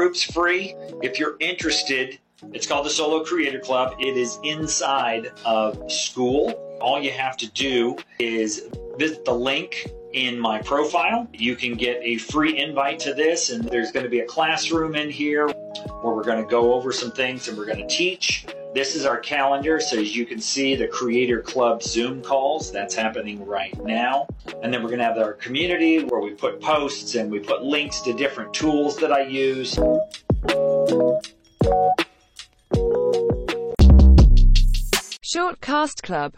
group's free. If you're interested, it's called the Solo Creator Club. It is inside of Skool. All you have to do is visit the link in my profile. You can get a free invite to this, and there's going to be a classroom in here where we're going to go over some things and we're going to teach. This is our calendar, so as you can see, the Creator Club Zoom calls, that's happening right now. And then we're gonna have our community where we put posts and we put links to different tools that I use. Shortcast Club.